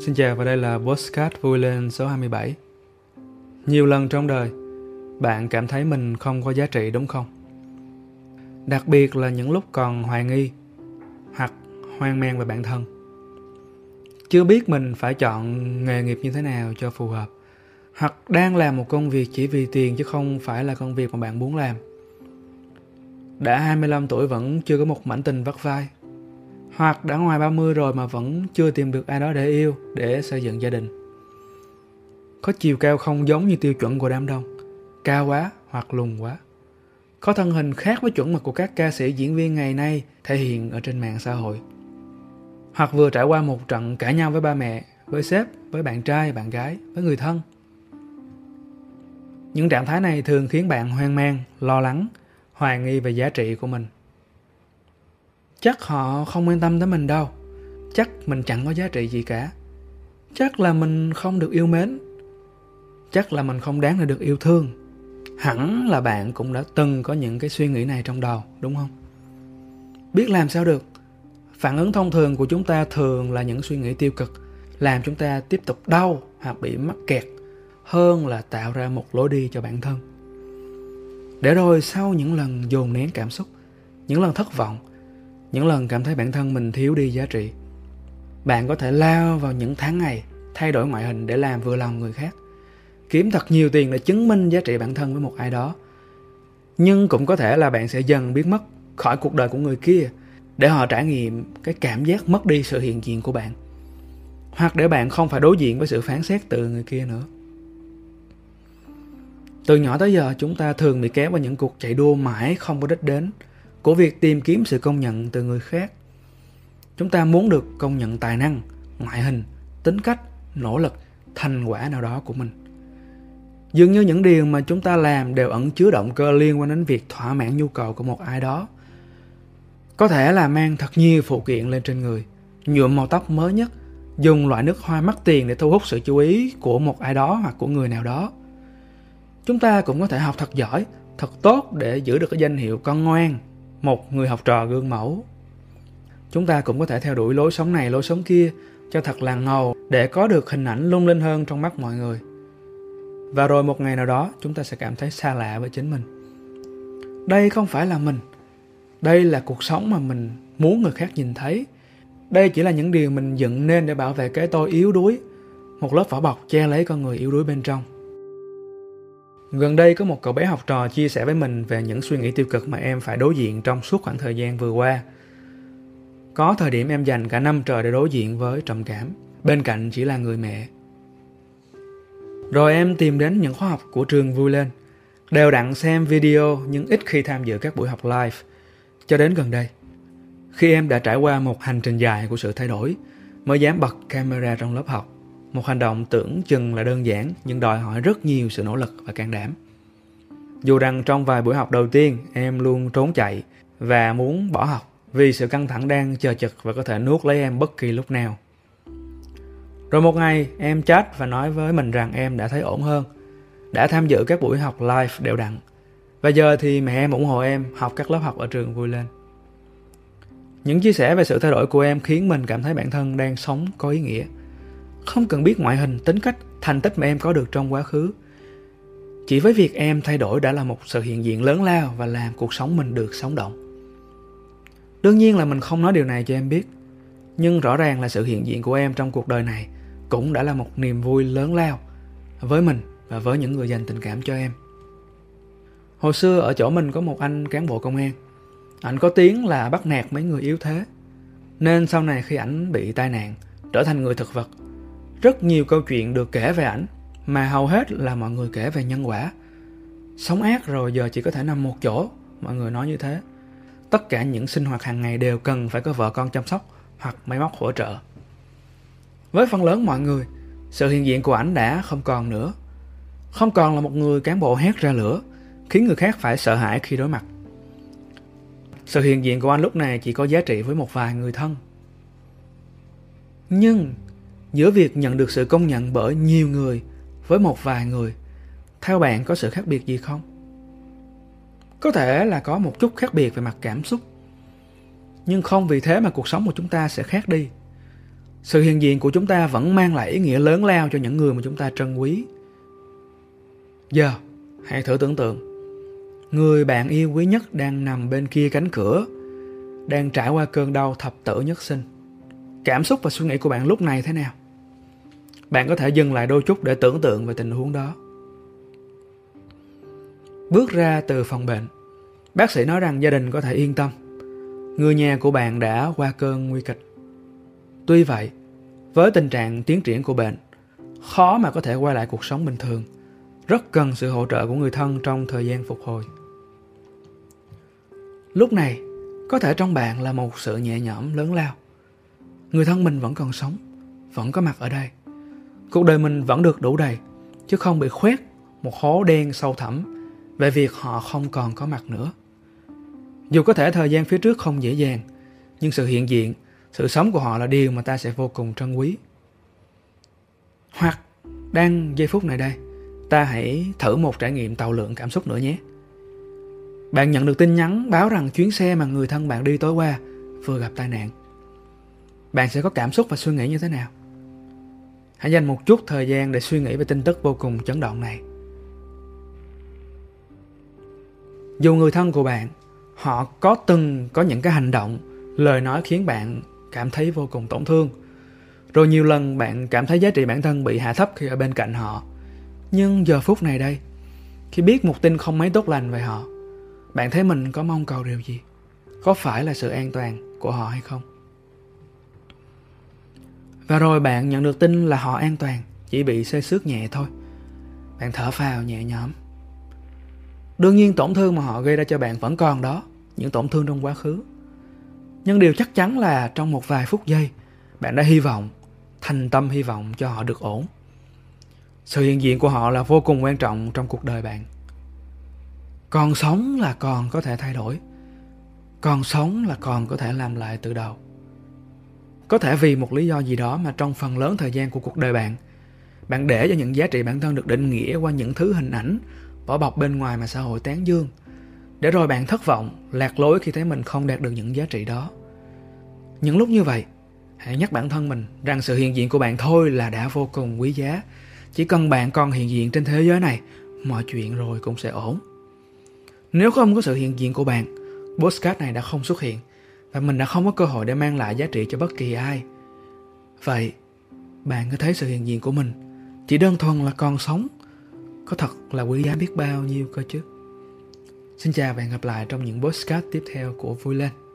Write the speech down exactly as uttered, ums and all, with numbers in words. Xin chào và đây là Podcast Vui Lên số hai mươi bảy. Nhiều lần trong đời, bạn cảm thấy mình không có giá trị đúng không? Đặc biệt là những lúc còn hoài nghi hoặc hoang mang về bản thân. Chưa biết mình phải chọn nghề nghiệp như thế nào cho phù hợp, hoặc đang làm một công việc chỉ vì tiền chứ không phải là công việc mà bạn muốn làm. Đã hai mươi lăm tuổi vẫn chưa có một mảnh tình vắt vai, hoặc đã ngoài ba mươi rồi mà vẫn chưa tìm được ai đó để yêu, để xây dựng gia đình. Có chiều cao không giống như tiêu chuẩn của đám đông, cao quá hoặc lùn quá. Có thân hình khác với chuẩn mực của các ca sĩ diễn viên ngày nay thể hiện ở trên mạng xã hội. Hoặc vừa trải qua một trận cãi nhau với ba mẹ, với sếp, với bạn trai, bạn gái, với người thân. Những trạng thái này thường khiến bạn hoang mang, lo lắng, hoài nghi về giá trị của mình. Chắc họ không quan tâm tới mình đâu. Chắc mình chẳng có giá trị gì cả. Chắc là mình không được yêu mến. Chắc là mình không đáng để được yêu thương. Hẳn là bạn cũng đã từng có những cái suy nghĩ này trong đầu, đúng không? Biết làm sao được. Phản ứng thông thường của chúng ta thường là những suy nghĩ tiêu cực, làm chúng ta tiếp tục đau hoặc bị mắc kẹt, hơn là tạo ra một lối đi cho bản thân. Để rồi sau những lần dồn nén cảm xúc, những lần thất vọng, những lần cảm thấy bản thân mình thiếu đi giá trị, bạn có thể lao vào những tháng ngày thay đổi ngoại hình để làm vừa lòng người khác, kiếm thật nhiều tiền để chứng minh giá trị bản thân với một ai đó. Nhưng cũng có thể là bạn sẽ dần biến mất khỏi cuộc đời của người kia, để họ trải nghiệm cái cảm giác mất đi sự hiện diện của bạn, hoặc để bạn không phải đối diện với sự phán xét từ người kia nữa. Từ nhỏ tới giờ, chúng ta thường bị kéo vào những cuộc chạy đua mãi không có đích đến của việc tìm kiếm sự công nhận từ người khác. Chúng ta muốn được công nhận tài năng, ngoại hình, tính cách, nỗ lực, thành quả nào đó của mình. Dường như những điều mà chúng ta làm đều ẩn chứa động cơ liên quan đến việc thỏa mãn nhu cầu của một ai đó. Có thể là mang thật nhiều phụ kiện lên trên người, nhuộm màu tóc mới nhất, dùng loại nước hoa mắc tiền để thu hút sự chú ý của một ai đó hoặc của người nào đó. Chúng ta cũng có thể học thật giỏi, thật tốt để giữ được cái danh hiệu con ngoan, một người học trò gương mẫu. Chúng ta cũng có thể theo đuổi lối sống này lối sống kia cho thật là ngầu để có được hình ảnh lung linh hơn trong mắt mọi người. Và rồi một ngày nào đó chúng ta sẽ cảm thấy xa lạ với chính mình. Đây không phải là mình. Đây là cuộc sống mà mình muốn người khác nhìn thấy. Đây chỉ là những điều mình dựng nên để bảo vệ cái tôi yếu đuối, một lớp vỏ bọc che lấy con người yếu đuối bên trong. Gần đây có một cậu bé học trò chia sẻ với mình về những suy nghĩ tiêu cực mà em phải đối diện trong suốt khoảng thời gian vừa qua. Có thời điểm em dành cả năm trời để đối diện với trầm cảm, bên cạnh chỉ là người mẹ. Rồi em tìm đến những khóa học của trường Vui Lên, đều đặn xem video nhưng ít khi tham dự các buổi học live. Cho đến gần đây, khi em đã trải qua một hành trình dài của sự thay đổi, mới dám bật camera trong lớp học. Một hành động tưởng chừng là đơn giản nhưng đòi hỏi rất nhiều sự nỗ lực và can đảm. Dù rằng trong vài buổi học đầu tiên em luôn trốn chạy và muốn bỏ học vì sự căng thẳng đang chờ chực và có thể nuốt lấy em bất kỳ lúc nào. Rồi một ngày em chat và nói với mình rằng em đã thấy ổn hơn, đã tham dự các buổi học live đều đặn. Và giờ thì mẹ em ủng hộ em học các lớp học ở trường Vui Lên. Những chia sẻ về sự thay đổi của em khiến mình cảm thấy bản thân đang sống có ý nghĩa. Không cần biết ngoại hình, tính cách, thành tích mà em có được trong quá khứ. Chỉ với việc em thay đổi đã là một sự hiện diện lớn lao và làm cuộc sống mình được sống động. Đương nhiên là mình không nói điều này cho em biết. Nhưng rõ ràng là sự hiện diện của em trong cuộc đời này cũng đã là một niềm vui lớn lao với mình và với những người dành tình cảm cho em. Hồi xưa ở chỗ mình có một anh cán bộ công an. Anh có tiếng là bắt nạt mấy người yếu thế. Nên sau này khi ảnh bị tai nạn, trở thành người thực vật, rất nhiều câu chuyện được kể về ảnh, mà hầu hết là mọi người kể về nhân quả. Sống ác rồi giờ chỉ có thể nằm một chỗ, mọi người nói như thế. Tất cả những sinh hoạt hàng ngày đều cần phải có vợ con chăm sóc hoặc máy móc hỗ trợ. Với phần lớn mọi người, sự hiện diện của ảnh đã không còn nữa. Không còn là một người cán bộ hét ra lửa, khiến người khác phải sợ hãi khi đối mặt. Sự hiện diện của anh lúc này chỉ có giá trị với một vài người thân. Nhưng giữa việc nhận được sự công nhận bởi nhiều người với một vài người, theo bạn có sự khác biệt gì không? Có thể là có một chút khác biệt về mặt cảm xúc, nhưng không vì thế mà cuộc sống của chúng ta sẽ khác đi. Sự hiện diện của chúng ta vẫn mang lại ý nghĩa lớn lao cho những người mà chúng ta trân quý. Giờ, hãy thử tưởng tượng, người bạn yêu quý nhất đang nằm bên kia cánh cửa, đang trải qua cơn đau thập tử nhất sinh. Cảm xúc và suy nghĩ của bạn lúc này thế nào? Bạn có thể dừng lại đôi chút để tưởng tượng về tình huống đó. Bước ra từ phòng bệnh, bác sĩ nói rằng gia đình có thể yên tâm. Người nhà của bạn đã qua cơn nguy kịch. Tuy vậy, với tình trạng tiến triển của bệnh, khó mà có thể quay lại cuộc sống bình thường. Rất cần sự hỗ trợ của người thân trong thời gian phục hồi. Lúc này, có thể trong bạn là một sự nhẹ nhõm lớn lao. Người thân mình vẫn còn sống, vẫn có mặt ở đây. Cuộc đời mình vẫn được đủ đầy, chứ không bị khoét một hố đen sâu thẳm về việc họ không còn có mặt nữa. Dù có thể thời gian phía trước không dễ dàng, nhưng sự hiện diện, sự sống của họ là điều mà ta sẽ vô cùng trân quý. Hoặc, đang giây phút này đây, ta hãy thử một trải nghiệm tàu lượn cảm xúc nữa nhé. Bạn nhận được tin nhắn báo rằng chuyến xe mà người thân bạn đi tối qua vừa gặp tai nạn. Bạn sẽ có cảm xúc và suy nghĩ như thế nào? Hãy dành một chút thời gian để suy nghĩ về tin tức vô cùng chấn động này. Dù người thân của bạn, họ có từng có những cái hành động, lời nói khiến bạn cảm thấy vô cùng tổn thương. Rồi nhiều lần bạn cảm thấy giá trị bản thân bị hạ thấp khi ở bên cạnh họ. Nhưng giờ phút này đây, khi biết một tin không mấy tốt lành về họ, bạn thấy mình có mong cầu điều gì? Có phải là sự an toàn của họ hay không? Và rồi bạn nhận được tin là họ an toàn, chỉ bị xê xước nhẹ thôi. Bạn thở phào nhẹ nhõm. Đương nhiên tổn thương mà họ gây ra cho bạn vẫn còn đó, những tổn thương trong quá khứ. Nhưng điều chắc chắn là trong một vài phút giây, bạn đã hy vọng, thành tâm hy vọng cho họ được ổn. Sự hiện diện của họ là vô cùng quan trọng trong cuộc đời bạn. Còn sống là còn có thể thay đổi. Còn sống là còn có thể làm lại từ đầu. Có thể vì một lý do gì đó mà trong phần lớn thời gian của cuộc đời bạn, bạn để cho những giá trị bản thân được định nghĩa qua những thứ hình ảnh, vỏ bọc bên ngoài mà xã hội tán dương. Để rồi bạn thất vọng, lạc lối khi thấy mình không đạt được những giá trị đó. Những lúc như vậy, hãy nhắc bản thân mình rằng sự hiện diện của bạn thôi là đã vô cùng quý giá. Chỉ cần bạn còn hiện diện trên thế giới này, mọi chuyện rồi cũng sẽ ổn. Nếu không có sự hiện diện của bạn, podcast này đã không xuất hiện và mình đã không có cơ hội để mang lại giá trị cho bất kỳ ai. Vậy, bạn có thấy sự hiện diện của mình chỉ đơn thuần là còn sống? Có thật là quý giá biết bao nhiêu cơ chứ? Xin chào và hẹn gặp lại trong những podcast tiếp theo của Vui Lên.